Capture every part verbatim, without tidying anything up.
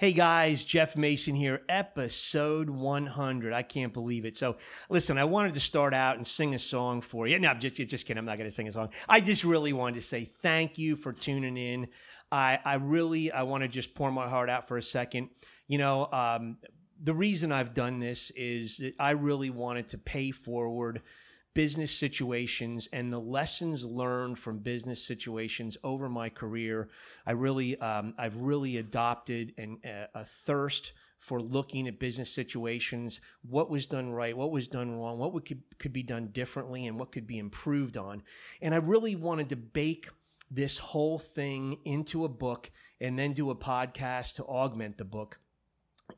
Hey guys, Jeff Mason here, episode one hundred. I can't believe it. So listen, I wanted to start out and sing a song for you. No, I'm just, just kidding. I'm not going to sing a song. I just really wanted to say thank you for tuning in. I, I really, I want to just pour my heart out for a second. You know, um, the reason I've done this is that I really wanted to pay forward business situations and the lessons learned from business situations over my career. I really, um, I've really adopted an, a, a thirst for looking at business situations, what was done right, what was done wrong, what would, could, could be done differently, and what could be improved on. And I really wanted to bake this whole thing into a book and then do a podcast to augment the book.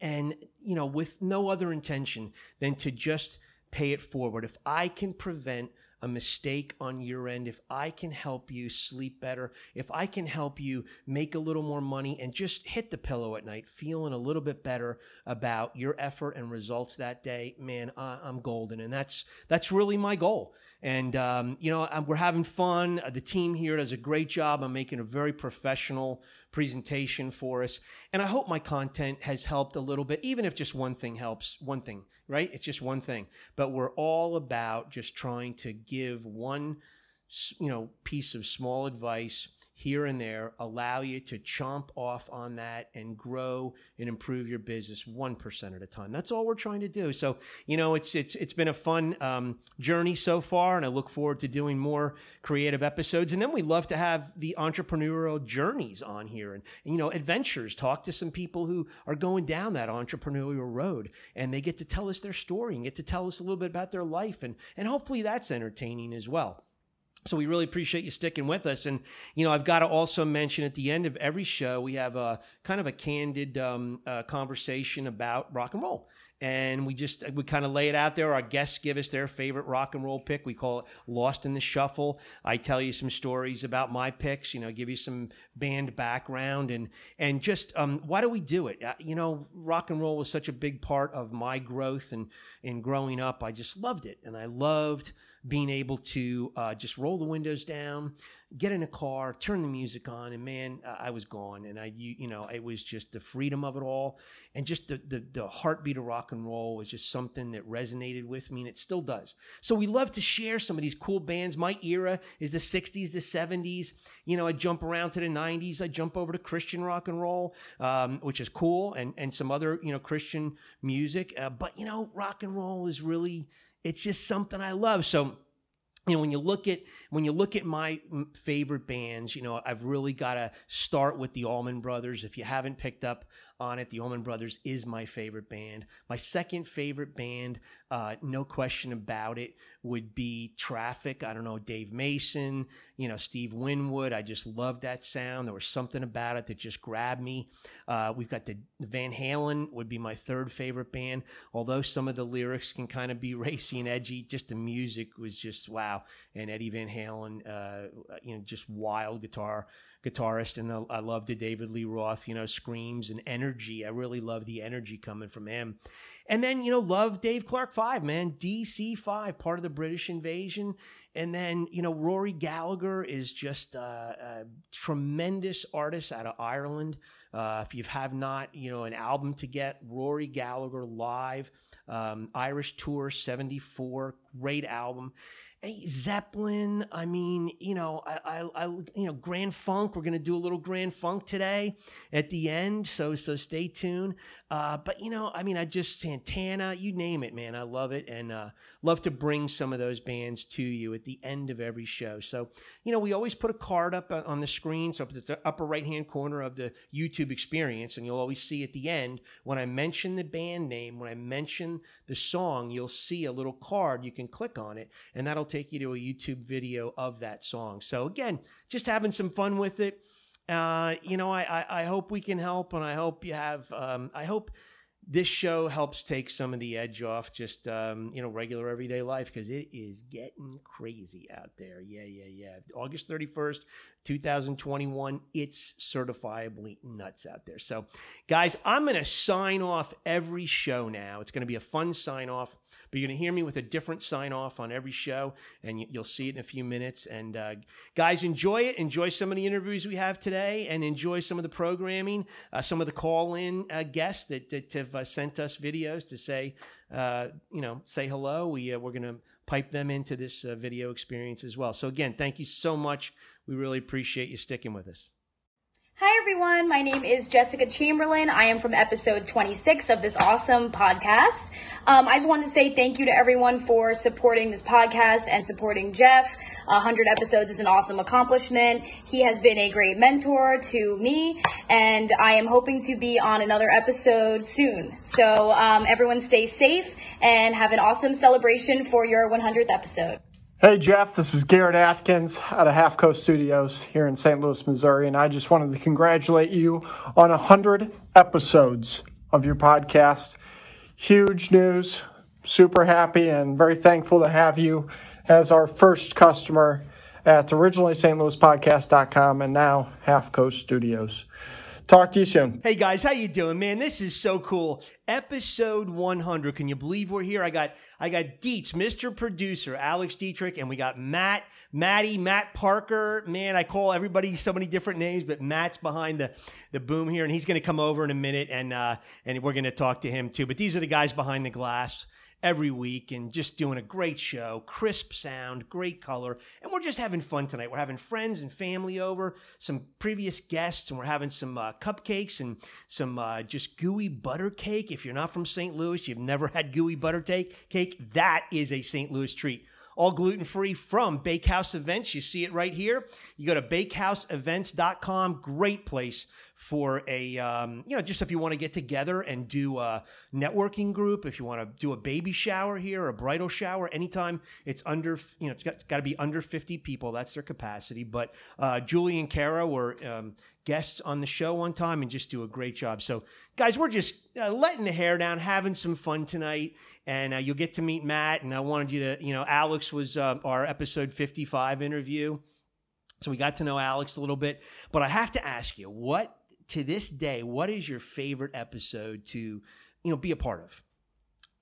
And, you know, with no other intention than to just pay it forward. If I can prevent a mistake on your end, if I can help you sleep better, if I can help you make a little more money and just hit the pillow at night feeling a little bit better about your effort and results that day, man, I, I'm golden. And that's that's really my goal. And, um, you know, I'm, we're having fun. The team here does a great job. I'm making a very professional presentation for us. And I hope my content has helped a little bit, even if just one thing helps, one thing, right? It's just one thing. But we're all about just trying to give one, you know, piece of small advice here and there, allow you to chomp off on that and grow and improve your business one percent at a time. That's all we're trying to do. So, you know, it's it's it's been a fun um, journey so far, and I look forward to doing more creative episodes. And then we love to have the entrepreneurial journeys on here and, and, you know, adventures. Talk to some people who are going down that entrepreneurial road, and they get to tell us their story and get to tell us a little bit about their life. And, and hopefully that's entertaining as well. So we really appreciate you sticking with us. And, you know, I've got to also mention at the end of every show, we have a kind of a candid um, uh, conversation about rock and roll. And we just, we kind of lay it out there. Our guests give us their favorite rock and roll pick. We call it Lost in the Shuffle. I tell you some stories about my picks, you know, give you some band background and, and just, um, why do we do it? Uh, you know, rock and roll was such a big part of my growth and, and growing up. I just loved it. And I loved being able to uh, just roll the windows down, get in a car, turn the music on, and man, I was gone. And I, you, you know, it was just the freedom of it all. And just the, the the heartbeat of rock and roll was just something that resonated with me, and it still does. So we love to share some of these cool bands. My era is the sixties, the seventies. You know, I jump around to the nineties. I jump over to Christian rock and roll, um, which is cool, and, and some other, you know, Christian music. Uh, but, you know, rock and roll is really, it's just something I love. So, you know, when you look at when you look at my favorite bands, you know, I've really got to start with the Allman Brothers. If you haven't picked up on it, the Allman Brothers is my favorite band. My second favorite band, uh, no question about it, would be Traffic. I don't know, Dave Mason, you know, Steve Winwood. I just loved that sound. There was something about it that just grabbed me. Uh, we've got the Van Halen would be my third favorite band. Although some of the lyrics can kind of be racy and edgy, just the music was just wow. And Eddie Van Halen, uh, you know, just wild guitar. guitarist, and I, I love the David Lee Roth, you know, screams and energy. I really love the energy coming from him. And then, you know, love Dave Clark five, man, D C five, part of the British invasion. And then, you know, Rory Gallagher is just a, a tremendous artist out of Ireland. Uh, if you have not, you know, an album to get, Rory Gallagher Live, um, Irish Tour seventy-four, great album. Hey, Zeppelin, I mean, you know, I, I, I, you know, Grand Funk. We're gonna do a little Grand Funk today at the end, so so stay tuned. Uh, but you know, I mean, I just Santana, you name it, man, I love it, and uh, love to bring some of those bands to you at the end of every show. So you know, we always put a card up on the screen, so it's the upper right hand corner of the YouTube experience, and you'll always see at the end when I mention the band name, when I mention the song, you'll see a little card. You can click on it, and that'll take you to a YouTube video of that song. So again, just having some fun with it. Uh, you know, I, I, I hope we can help, and I hope you have, um, I hope this show helps take some of the edge off just, um, you know, regular everyday life, because it is getting crazy out there. Yeah, yeah, yeah. August thirty-first, twenty twenty-one, it's certifiably nuts out there. So guys, I'm going to sign off every show now. It's going to be a fun sign off. But you're going to hear me with a different sign-off on every show, and you'll see it in a few minutes. And uh, guys, enjoy it. Enjoy some of the interviews we have today, and enjoy some of the programming, uh, some of the call-in uh, guests that, that have uh, sent us videos to say, uh, you know, say hello. We, uh, we're going to pipe them into this uh, video experience as well. So again, thank you so much. We really appreciate you sticking with us. Hi, everyone. My name is Jessica Chamberlain. I am from episode twenty-six of this awesome podcast. Um, I just wanted to say thank you to everyone for supporting this podcast and supporting Jeff. one hundred episodes is an awesome accomplishment. He has been a great mentor to me, and I am hoping to be on another episode soon. So um, everyone stay safe and have an awesome celebration for your one hundredth episode. Hey, Jeff, this is Garrett Atkins out of Half Coast Studios here in Saint Louis, Missouri, and I just wanted to congratulate you on one hundred episodes of your podcast. Huge news, super happy, and very thankful to have you as our first customer at originally S T Louis podcast dot com and now Half Coast Studios. Talk to you soon. Hey, guys, how you doing, man? This is so cool. Episode one hundred. Can you believe we're here? I got I got Dietz, Mister Producer, Alex Dietrich, and we got Matt, Matty, Matt Parker. Man, I call everybody so many different names, but Matt's behind the, the boom here, and he's going to come over in a minute, and uh, and we're going to talk to him, too. But these are the guys behind the glass every week and just doing a great show, crisp sound, great color, and we're just having fun tonight. We're having friends and family over, some previous guests, and we're having some uh, cupcakes and some uh, just gooey butter cake. If you're not from Saint Louis, you've never had gooey butter cake, that is a Saint Louis treat. All gluten-free from Bakehouse Events. You see it right here. You go to bakehouse events dot com. Great place for a, um, you know, just if you want to get together and do a networking group, if you want to do a baby shower here, or a bridal shower, anytime it's under, you know, it's got, it's got to be under fifty people. That's their capacity. But uh, Julie and Kara were um, guests on the show one time and just do a great job. So, guys, we're just uh, letting the hair down, having some fun tonight. And uh, you'll get to meet Matt. And I wanted you to, you know, Alex was uh, our episode fifty-five interview. So we got to know Alex a little bit. But I have to ask you, what, to this day, what is your favorite episode to, you know, be a part of?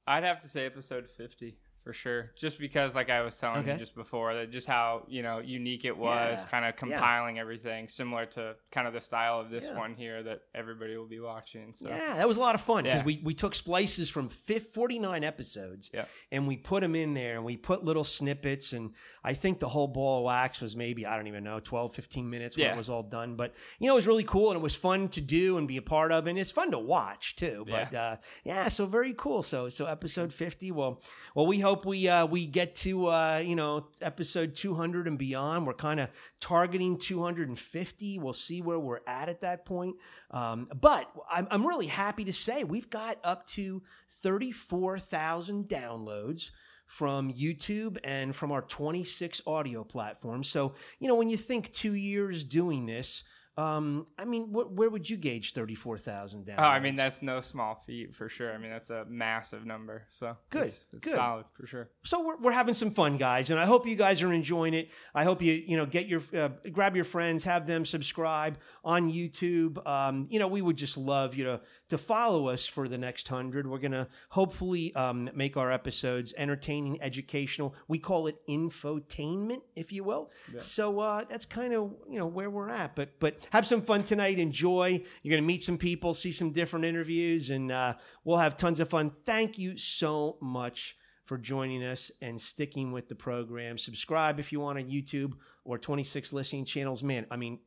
I'd have to say episode fifty for sure. Just because, like I was telling okay. you just before, that just how, you know, unique it was, yeah. kind of compiling yeah. everything, similar to kind of the style of this yeah. one here that everybody will be watching. So. Yeah, that was a lot of fun because yeah. we, we took splices from forty-nine episodes yeah. and we put them in there and we put little snippets. And I think the whole ball of wax was maybe, I don't even know, twelve, fifteen minutes when yeah. it was all done. But, you know, it was really cool and it was fun to do and be a part of. And it's fun to watch, too. But, yeah, uh, yeah so very cool. So, so episode fifty, well, well we hope we uh, we get to uh, you know, episode two hundred and beyond. We're kind of targeting two hundred fifty. We'll see where we're at at that point. Um, but I'm, I'm really happy to say we've got up to thirty-four thousand downloads from YouTube and from our twenty-six audio platforms. So, you know, when you think two years doing this, Um, I mean, wh- where would you gauge thirty-four thousand downloads? Oh, I mean, that's no small feat for sure. I mean, that's a massive number. So good, it's, it's good. Solid for sure. So we're we're having some fun, guys, and I hope you guys are enjoying it. I hope you you know get your uh, grab your friends, have them subscribe on YouTube. Um, you know, we would just love you to to follow us for the next hundred. We're gonna hopefully um, make our episodes entertaining, educational. We call it infotainment, if you will. Yeah. So uh, that's kind of you know where we're at, but but. Have some fun tonight. Enjoy. You're going to meet some people, see some different interviews, and uh, we'll have tons of fun. Thank you so much for joining us and sticking with the program. Subscribe if you want on YouTube or twenty-six listening channels. Man, I mean,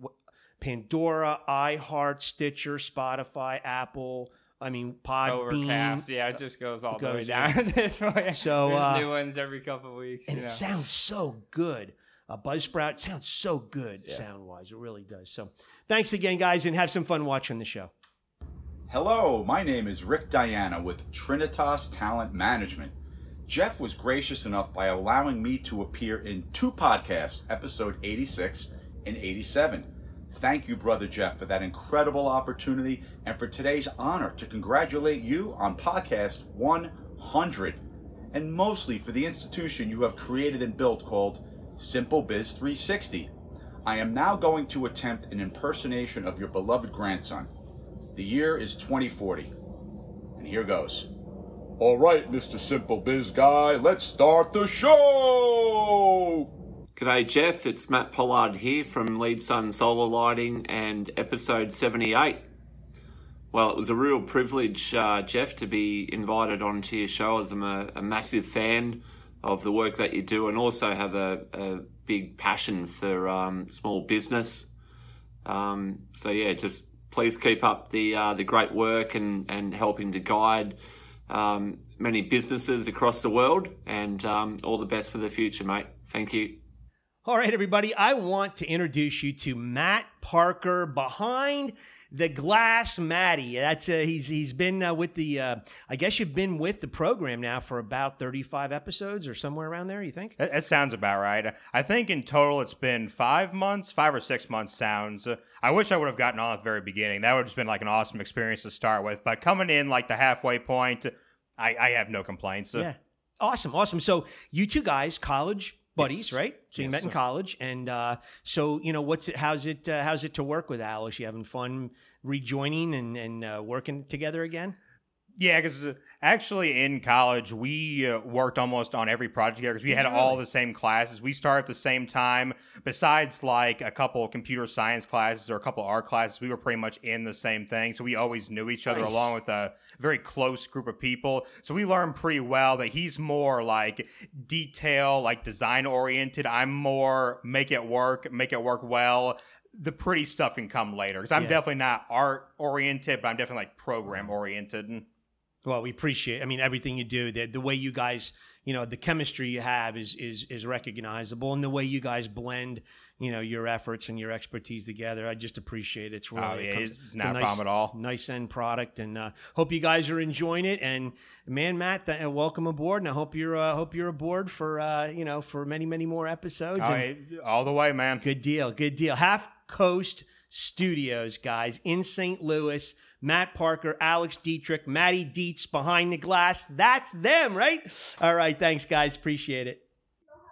Pandora, iHeart, Stitcher, Spotify, Apple, I mean, Podbean. Overcast, yeah, it just goes all goes, the way down yeah. this way. So, There's uh, new ones every couple of weeks. And you know. It sounds so good. Uh, Buzzsprout sounds so good yeah. sound-wise. It really does. So thanks again, guys, and have some fun watching the show. Hello, my name is Rick Diana with Trinitas Talent Management. Jeff was gracious enough by allowing me to appear in two podcasts, episode eighty-six and eighty-seven. Thank you, Brother Jeff, for that incredible opportunity and for today's honor to congratulate you on podcast one hundred, and mostly for the institution you have created and built called Simple Biz three sixty. I am now going to attempt an impersonation of your beloved grandson. The year is twenty forty, and here goes. All right, Mister Simple Biz Guy, let's start the show! G'day, Jeff. It's Matt Pollard here from Lead Sun Solar Lighting and episode seventy-eight. Well, it was a real privilege, uh, Jeff, to be invited onto your show, as I'm a, a massive fan of the work that you do and also have a, a big passion for um, small business. Um, so, yeah, just please keep up the uh, the great work and, and helping to guide um, many businesses across the world, and um, all the best for the future, mate. Thank you. All right, everybody, I want to introduce you to Matt Parker, behind the glass, Matty. That's uh, he's he's been uh, with the. Uh, I guess you've been with the program now for about thirty-five episodes or somewhere around there. You think that, that sounds about right? I think in total it's been five months, five or six months. Sounds. Uh, I wish I would have gotten on at the very beginning. That would have just been like an awesome experience to start with. But coming in like the halfway point, I, I have no complaints. Yeah, awesome, awesome. So you two guys, college buddies, yes, right? So you yes, met in college, and uh, so you know what's it? How's it? Uh, how's it to work with Alex? You having fun rejoining and and uh, working together again? Yeah, because actually in college we uh, worked almost on every project together because we Did had really? all the same classes. We started at the same time. Besides like a couple of computer science classes or a couple of art classes, we were pretty much in the same thing. So we always knew each other, nice, along with a very close group of people. So we learned pretty well that he's more like detail, like design oriented. I'm more make it work, make it work well. The pretty stuff can come later because I'm yeah. definitely not art oriented, but I'm definitely like program oriented. Well, we appreciate, I mean, everything you do, the, the way you guys, you know, the chemistry you have is, is, is recognizable, and the way you guys blend, you know, your efforts and your expertise together. I just appreciate it. It's really, oh, yeah, it comes, it's not it's a nice, problem at all. Nice end product. And, uh, hope you guys are enjoying it. And man, Matt, th- welcome aboard. And I hope you're, uh, hope you're aboard for, uh, you know, for many, many more episodes. All, right. all the way, man. Good deal. Good deal. Half Coast Studios, guys, in Saint Louis. Matt Parker, Alex Dietrich, Matty Dietz behind the glass. That's them, right? All right. Thanks, guys. Appreciate it.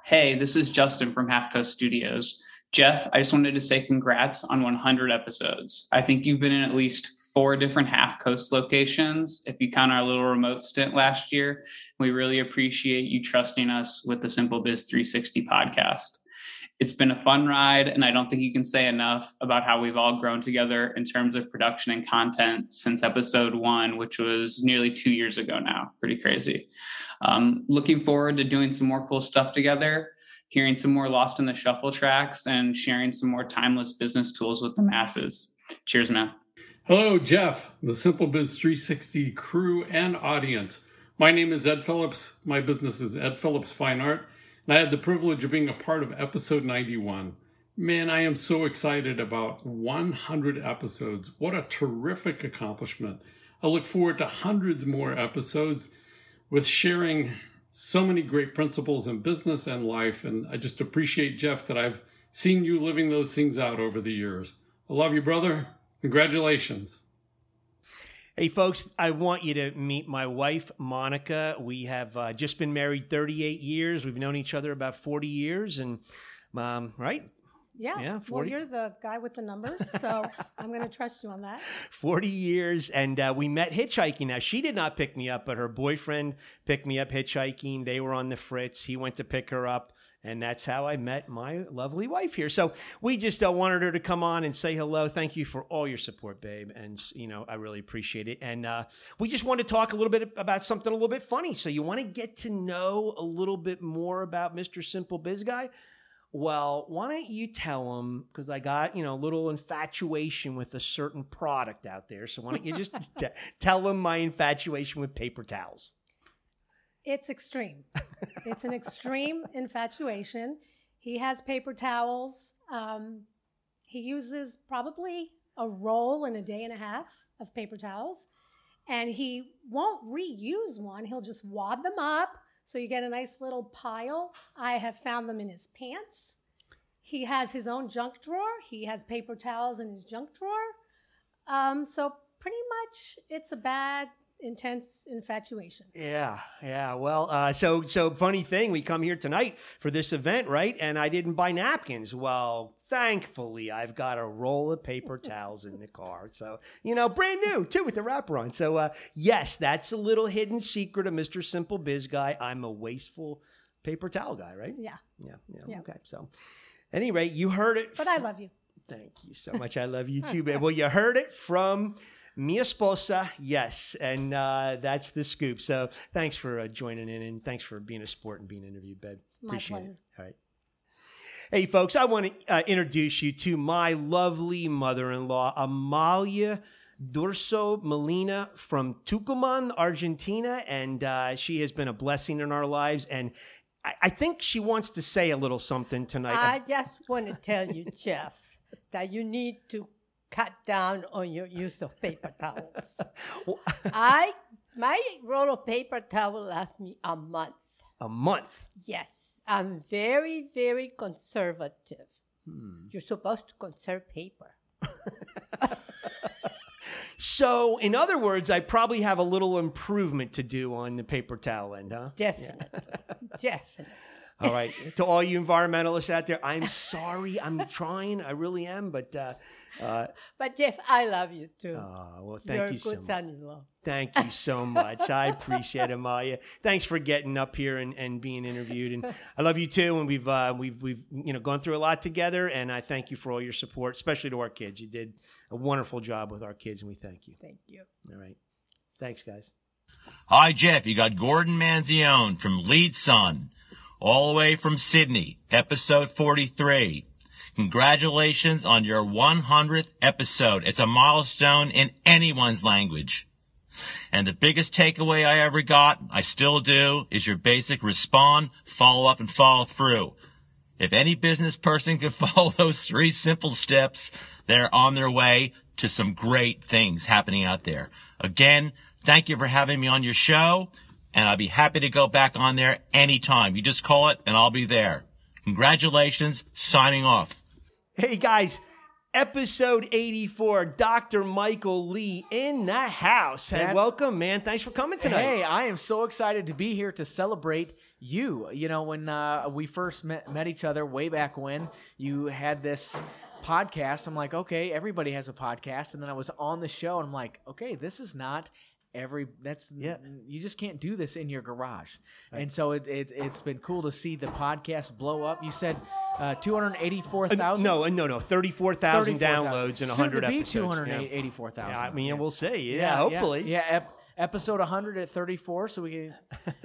Hey, this is Justin from Half Coast Studios. Jeff, I just wanted to say congrats on one hundred episodes. I think you've been in at least four different Half Coast locations, if you count our little remote stint last year. We really appreciate you trusting us with the Simple Biz three sixty podcast. It's been a fun ride, and I don't think you can say enough about how we've all grown together in terms of production and content since episode one, which was nearly two years ago now. Pretty crazy. Um, looking forward to doing some more cool stuff together, hearing some more Lost in the Shuffle tracks, and sharing some more timeless business tools with the masses. Cheers, man. Hello, Jeff, the Simple Biz three sixty crew and audience. My name is Ed Phillips. My business is Ed Phillips Fine Art. And I had the privilege of being a part of episode ninety-one. Man, I am so excited about one hundred episodes. What a terrific accomplishment. I look forward to hundreds more episodes with sharing so many great principles in business and life. And I just appreciate, Jeff, that I've seen you living those things out over the years. I love you, brother. Congratulations. Hey, folks, I want you to meet my wife, Monica. We have uh, just been married thirty-eight years. We've known each other about forty years. And, um, right? Yeah. yeah forty. Well, you're the guy with the numbers, so I'm going to trust you on that. forty years. And uh, we met hitchhiking. Now, she did not pick me up, but her boyfriend picked me up hitchhiking. They were on the fritz. He went to pick her up. And that's how I met my lovely wife here. So we just uh, wanted her to come on and say hello. Thank you for all your support, babe. And, you know, I really appreciate it. And uh, we just want to talk a little bit about something a little bit funny. So you want to get to know a little bit more about Mister Simple Biz Guy? Well, why don't you tell him, because I got, you know, a little infatuation with a certain product out there. So why don't you just t- tell him my infatuation with paper towels? It's extreme. It's an extreme infatuation. He has paper towels. Um, he uses probably a roll in a day and a half of paper towels. And he won't reuse one. He'll just wad them up so you get a nice little pile. I have found them in his pants. He has his own junk drawer. He has paper towels in his junk drawer. Um, so pretty much it's a bad... intense infatuation. Yeah, yeah. Well, uh, so so funny thing, we come here tonight for this event, right? And I didn't buy napkins. Well, Thankfully, I've got a roll of paper towels in the car. So, you know, brand new, too, with the wrapper on. So, uh, yes, that's a little hidden secret of Mister Simple Biz Guy. I'm a wasteful paper towel guy, right? Yeah. Yeah. Yeah. yeah. Okay. So, anyway, you heard it. But f- I love you. Thank you so much. I love you, too, babe. Well, you heard it from Mi Esposa. Yes. And uh, that's the scoop. So, thanks for uh, joining in. And thanks for being a sport and being interviewed, babe. Appreciate My pleasure. It. All right. Hey, folks, I want to uh, introduce you to my lovely mother-in-law, Amalia Durso Molina from Tucumán, Argentina. And uh, she has been a blessing in our lives. And I, I think she wants to say a little something tonight. I just want to tell you, Jeff, that you need to cut down on your use of paper towels. I My roll of paper towel lasts me a month. A month? Yes. I'm very, very conservative. Hmm. You're supposed to conserve paper. So, in other words, I probably have a little improvement to do on the paper towel end, huh? Definitely. Yeah. Definitely. All right. To all you environmentalists out there, I'm sorry. I'm trying. I really am. But, uh, uh, but Jeff, I love you too. Uh, well, thank You're you so much. You're a good son-in-law. Thank you so much. I appreciate it, Amalia. Thanks for getting up here and, and being interviewed. And I love you too. And we've uh, we've we've you know gone through a lot together. And I thank you for all your support, especially to our kids. You did a wonderful job with our kids, and we thank you. Thank you. All right. Thanks, guys. Hi, Jeff. You got Gordon Manzione from Lead Sun, all the way from Sydney, episode forty-three. Congratulations on your one hundredth episode. It's a milestone in anyone's language. And the biggest takeaway I ever got, I still do, is your basic respond, follow up, and follow through. If any business person can follow those three simple steps, they're on their way to some great things happening out there. Again, thank you for having me on your show, and I'll be happy to go back on there anytime. You just call it, and I'll be there. Congratulations, signing off. Hey, guys. Episode eighty-four, Doctor Michael Lee in the house. Hey, welcome, man. Thanks for coming tonight. Hey, I am so excited to be here to celebrate you. You know, when uh, we first met, met each other way back when, you had this podcast. I'm like, okay, everybody has a podcast. And then I was on the show, and I'm like, okay, this is not... Every that's yeah. You just can't do this in your garage, right. And so it, it it's been cool to see the podcast blow up. You said uh, two hundred eighty-four thousand. Uh, no, no, no, thirty-four thousand downloads and a hundred episodes. Soon to be two hundred eighty-four thousand. Yeah, I mean, yeah. We'll see. Yeah, yeah hopefully. Yeah, yeah ep- episode one hundred at thirty-four, so we can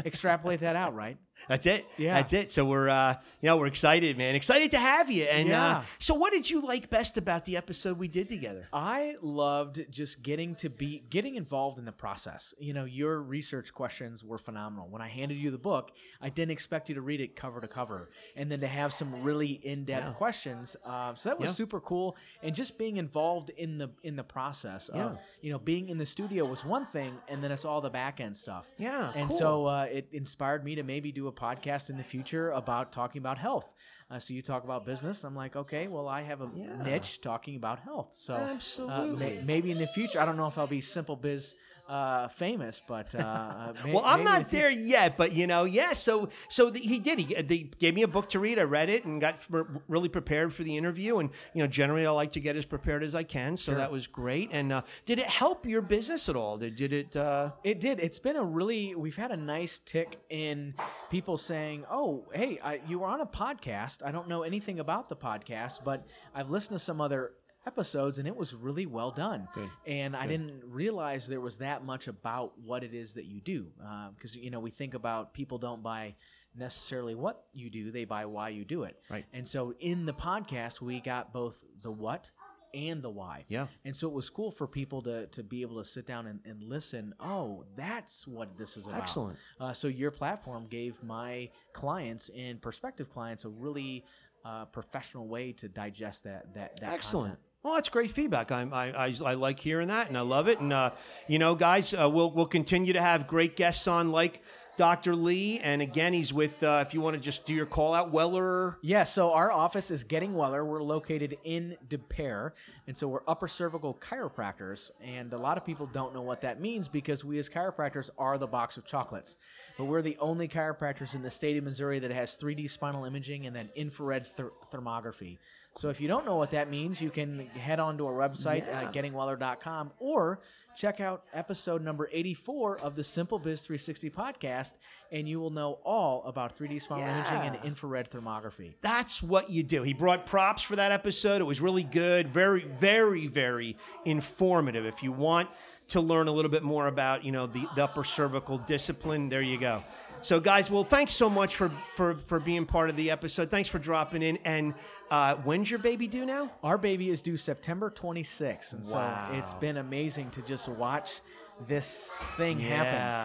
extrapolate that out, right? That's it. Yeah, that's it. So we're uh, you know we're excited, man. Excited to have you. And yeah. uh, so, what did you like best about the episode we did together? I loved just getting to be getting involved in the process. You know, your research questions were phenomenal. When I handed you the book, I didn't expect you to read it cover to cover, and then to have some really in-depth yeah. questions. Uh, so that was yeah. super cool. And just being involved in the in the process. Yeah. Of, you know, being in the studio was one thing, and then it's all the back end stuff. Yeah. And cool. so uh, it inspired me to maybe do a podcast in the future about talking about health. Uh, so you talk about business. I'm like, okay, well, I have a yeah. niche talking about health. So absolutely. Uh, may, maybe in the future, I don't know if I'll be Simple Biz uh, famous, but uh, may, well, I'm not the there yet. But you know, yeah. So so the, he did. He they gave me a book to read. I read it and got re- really prepared for the interview. And you know, generally, I like to get as prepared as I can. So sure. that was great. And uh, did it help your business at all? Did, did it? Uh... It did. It's been a really. We've had a nice tick in people saying, "Oh, hey, I, you were on a podcast. I don't know anything about the podcast, but I've listened to some other episodes, and it was really well done." Good. And Good. I didn't realize there was that much about what it is that you do, because um, you know we think about people don't buy necessarily what you do; they buy why you do it. Right. And so in the podcast, we got both the what and the why. Yeah. And so it was cool for people to to be able to sit down and, and listen. Oh, that's what this is about. Excellent. Uh, so your platform gave my clients and prospective clients a really uh, professional way to digest that that, that Excellent. Content. Well, that's great feedback. I'm, I, I I like hearing that, and I love it. And uh, you know, guys, uh, we'll we'll continue to have great guests on, like Doctor Lee, and again, he's with, uh, if you want to just do your call out, Weller. Yeah, so our office is Getting Weller. We're located in De Pere, and so we're upper cervical chiropractors, and a lot of people don't know what that means because we as chiropractors are the box of chocolates, but we're the only chiropractors in the state of Missouri that has three D spinal imaging and then infrared ther- thermography. So if you don't know what that means, you can head on to our website, yeah. uh, getting weller dot com, or check out episode number eighty-four of the Simple Biz three sixty podcast, and you will know all about three D smart yeah. imaging and infrared thermography. That's what you do. He brought props for that episode. It was really good, very, very, very informative. If you want to learn a little bit more about, you know, the, the upper cervical discipline, there you go. So, guys, well, thanks so much for, for, for being part of the episode. Thanks for dropping in. And uh, when's your baby due now? Our baby is due September twenty-sixth. And wow. so it's been amazing to just watch this thing yeah.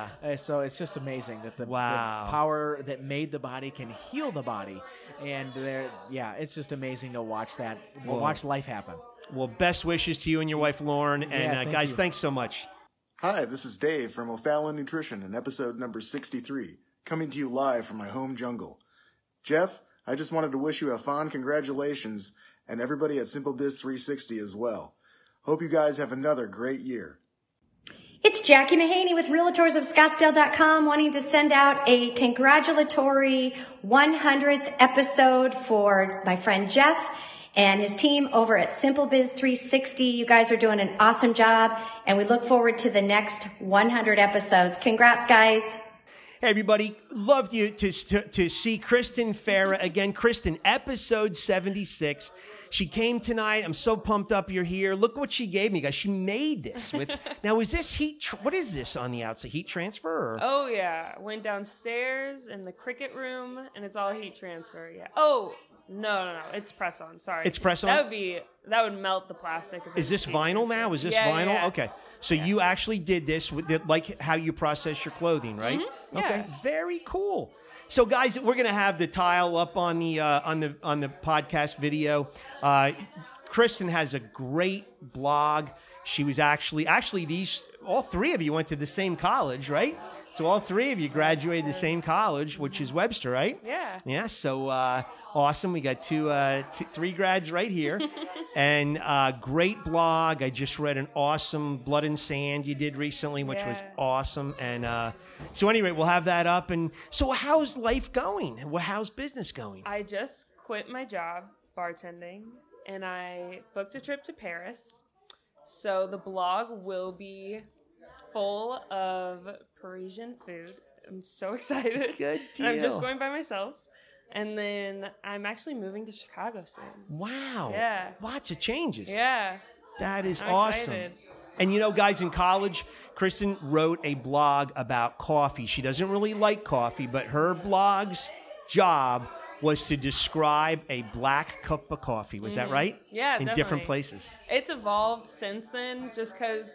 happen. Uh, so it's just amazing that the, wow. the power that made the body can heal the body. And, yeah, it's just amazing to watch that, Whoa. watch life happen. Well, best wishes to you and your wife, Lauren. And, yeah, uh, thank guys, you. thanks so much. Hi, this is Dave from O'Fallon Nutrition in episode number sixty-three. Coming to you live from my home jungle. Jeff, I just wanted to wish you a fond congratulations and everybody at Simple Biz three sixty as well. Hope you guys have another great year. It's Jackie Mahaney with Realtors of Scottsdale dot com wanting to send out a congratulatory one hundredth episode for my friend Jeff and his team over at Simple Biz three sixty. You guys are doing an awesome job, and we look forward to the next one hundred episodes. Congrats, guys. Hey, everybody. Love you to, to, to see Kristen Farah again. Kristen, episode seventy-six. She came tonight. I'm so pumped up you're here. Look what she gave me, guys. She made this. with. Now, is this heat? Tra- what is this on the outside? Heat transfer? Or? Oh, yeah. Went downstairs in the cricket room, and it's all heat transfer. Yeah. Oh, no, no, no. It's press-on. Sorry. It's press-on? That would be... That would melt the plastic. Is this vinyl now? Is this yeah, vinyl? Yeah. Okay. So yeah. you actually did this with the, like how you process your clothing, right? Mm-hmm. Yeah. Okay. Very cool. So guys, we're going to have the tile up on the uh, on the on the podcast video. Uh, Kristen has a great blog. She was actually actually these all three of you went to the same college, right? So all three of you graduated the same college, which is Webster, right? Yeah. Yeah. So uh, awesome. We got two, uh, two, three grads right here, and uh, great blog. I just read an awesome Blood and Sand you did recently, which yeah. was awesome. And uh, so anyway, we'll have that up. And so how's life going? How's business going? I just quit my job bartending, and I booked a trip to Paris. So the blog will be full of Parisian food. I'm so excited. Good deal. And I'm just going by myself. And then I'm actually moving to Chicago soon. Wow. Yeah. Lots of changes. Yeah. That is I'm awesome. Excited. And you know, guys, in college, Kristen wrote a blog about coffee. She doesn't really like coffee, but her blog's job was to describe a black cup of coffee. Was mm-hmm. that right? Yeah, In definitely. different places. It's evolved since then just because...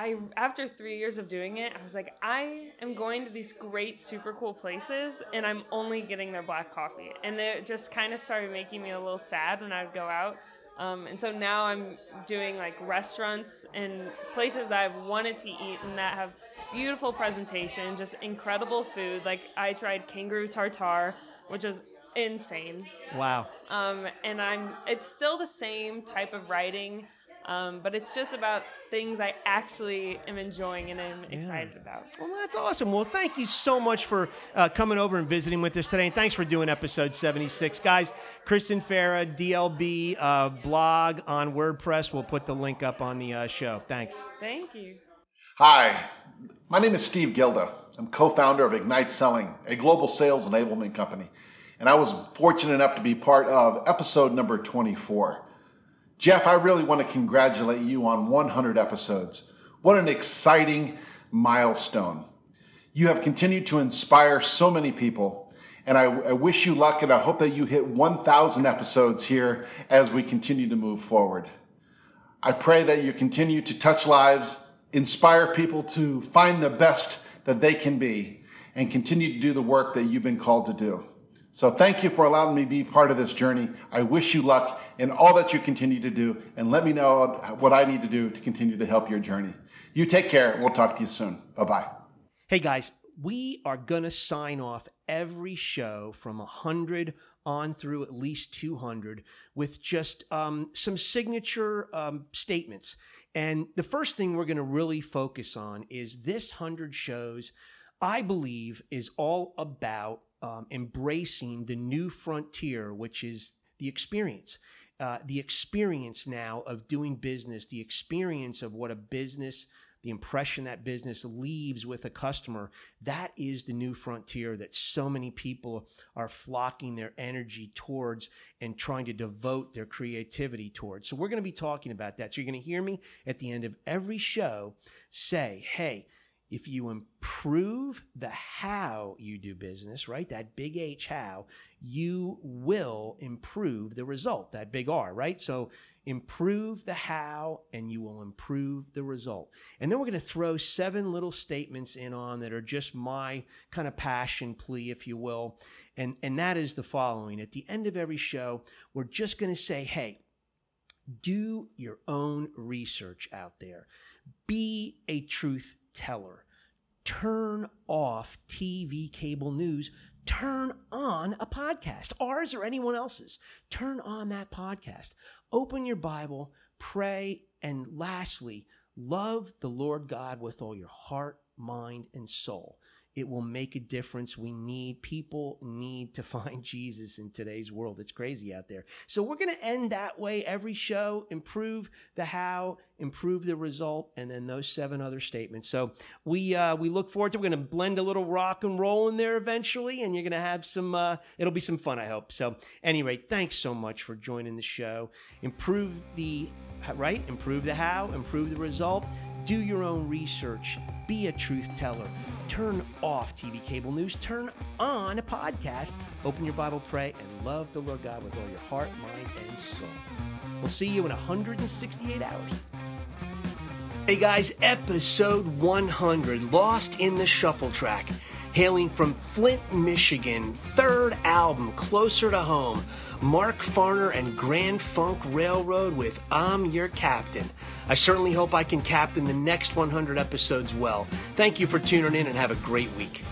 I, after three years of doing it, I was like, I am going to these great, super cool places, and I'm only getting their black coffee. And it just kind of started making me a little sad when I would go out. Um, and so now I'm doing like restaurants and places that I've wanted to eat and that have beautiful presentation, just incredible food. Like I tried kangaroo tartare, which was insane. Wow. Um, and I'm it's still the same type of writing. Um, but it's just about things I actually am enjoying and I'm excited yeah. about. Well, that's awesome. Well, thank you so much for uh, coming over and visiting with us today. And thanks for doing episode seventy-six. Guys, Kristen Farah, D L B uh, blog on WordPress. We'll put the link up on the uh, show. Thanks. Thank you. Hi, my name is Steve Gilda. I'm co-founder of Ignite Selling, a global sales enablement company. And I was fortunate enough to be part of episode number twenty-four. Jeff, I really want to congratulate you on one hundred episodes. What an exciting milestone. You have continued to inspire so many people, and I, I wish you luck, and I hope that you hit one thousand episodes here as we continue to move forward. I pray that you continue to touch lives, inspire people to find the best that they can be, and continue to do the work that you've been called to do. So thank you for allowing me to be part of this journey. I wish you luck in all that you continue to do, and let me know what I need to do to continue to help your journey. You take care, and we'll talk to you soon. Bye-bye. Hey, guys, we are going to sign off every show from one hundred on through at least two hundred with just um, some signature um, statements. And the first thing we're going to really focus on is this one hundred shows, I believe, is all about Um, embracing the new frontier, which is the experience. uh, the experience now of doing business, the experience of what a business, the impression that business leaves with a customer, that is the new frontier that so many people are flocking their energy towards and trying to devote their creativity towards. So we're going to be talking about that. So you're going to hear me at the end of every show say, hey, if you improve the how you do business, right, that big H how, you will improve the result, that big R, right? So improve the how and you will improve the result. And then we're going to throw seven little statements in on that are just my kind of passion plea, if you will. And, and that is the following. At the end of every show, we're just going to say, hey, do your own research out there. Be a truth teller. Turn off T V cable news. Turn on a podcast, ours or anyone else's. Turn on that podcast. Open your Bible, pray, and lastly, love the Lord God with all your heart, mind, and soul. It will make a difference. We need, people need to find Jesus in today's world. It's crazy out there. So we're going to end that way every show, improve the how, improve the result, and then those seven other statements. So we uh, we look forward to, we're going to blend a little rock and roll in there eventually, and you're going to have some, uh, it'll be some fun, I hope. So anyway, thanks so much for joining the show. Improve the, right? Improve the how, improve the result. Do your own research. Be a truth teller. Turn off T V cable news. Turn on a podcast. Open your Bible, pray, and love the Lord God with all your heart, mind, and soul. We'll see you in one hundred sixty-eight hours. Hey guys, episode one hundred, Lost in the Shuffle Track. Hailing from Flint, Michigan, third album, Closer to Home, Mark Farner and Grand Funk Railroad with I'm Your Captain. I certainly hope I can captain the next one hundred episodes well. Thank you for tuning in and have a great week.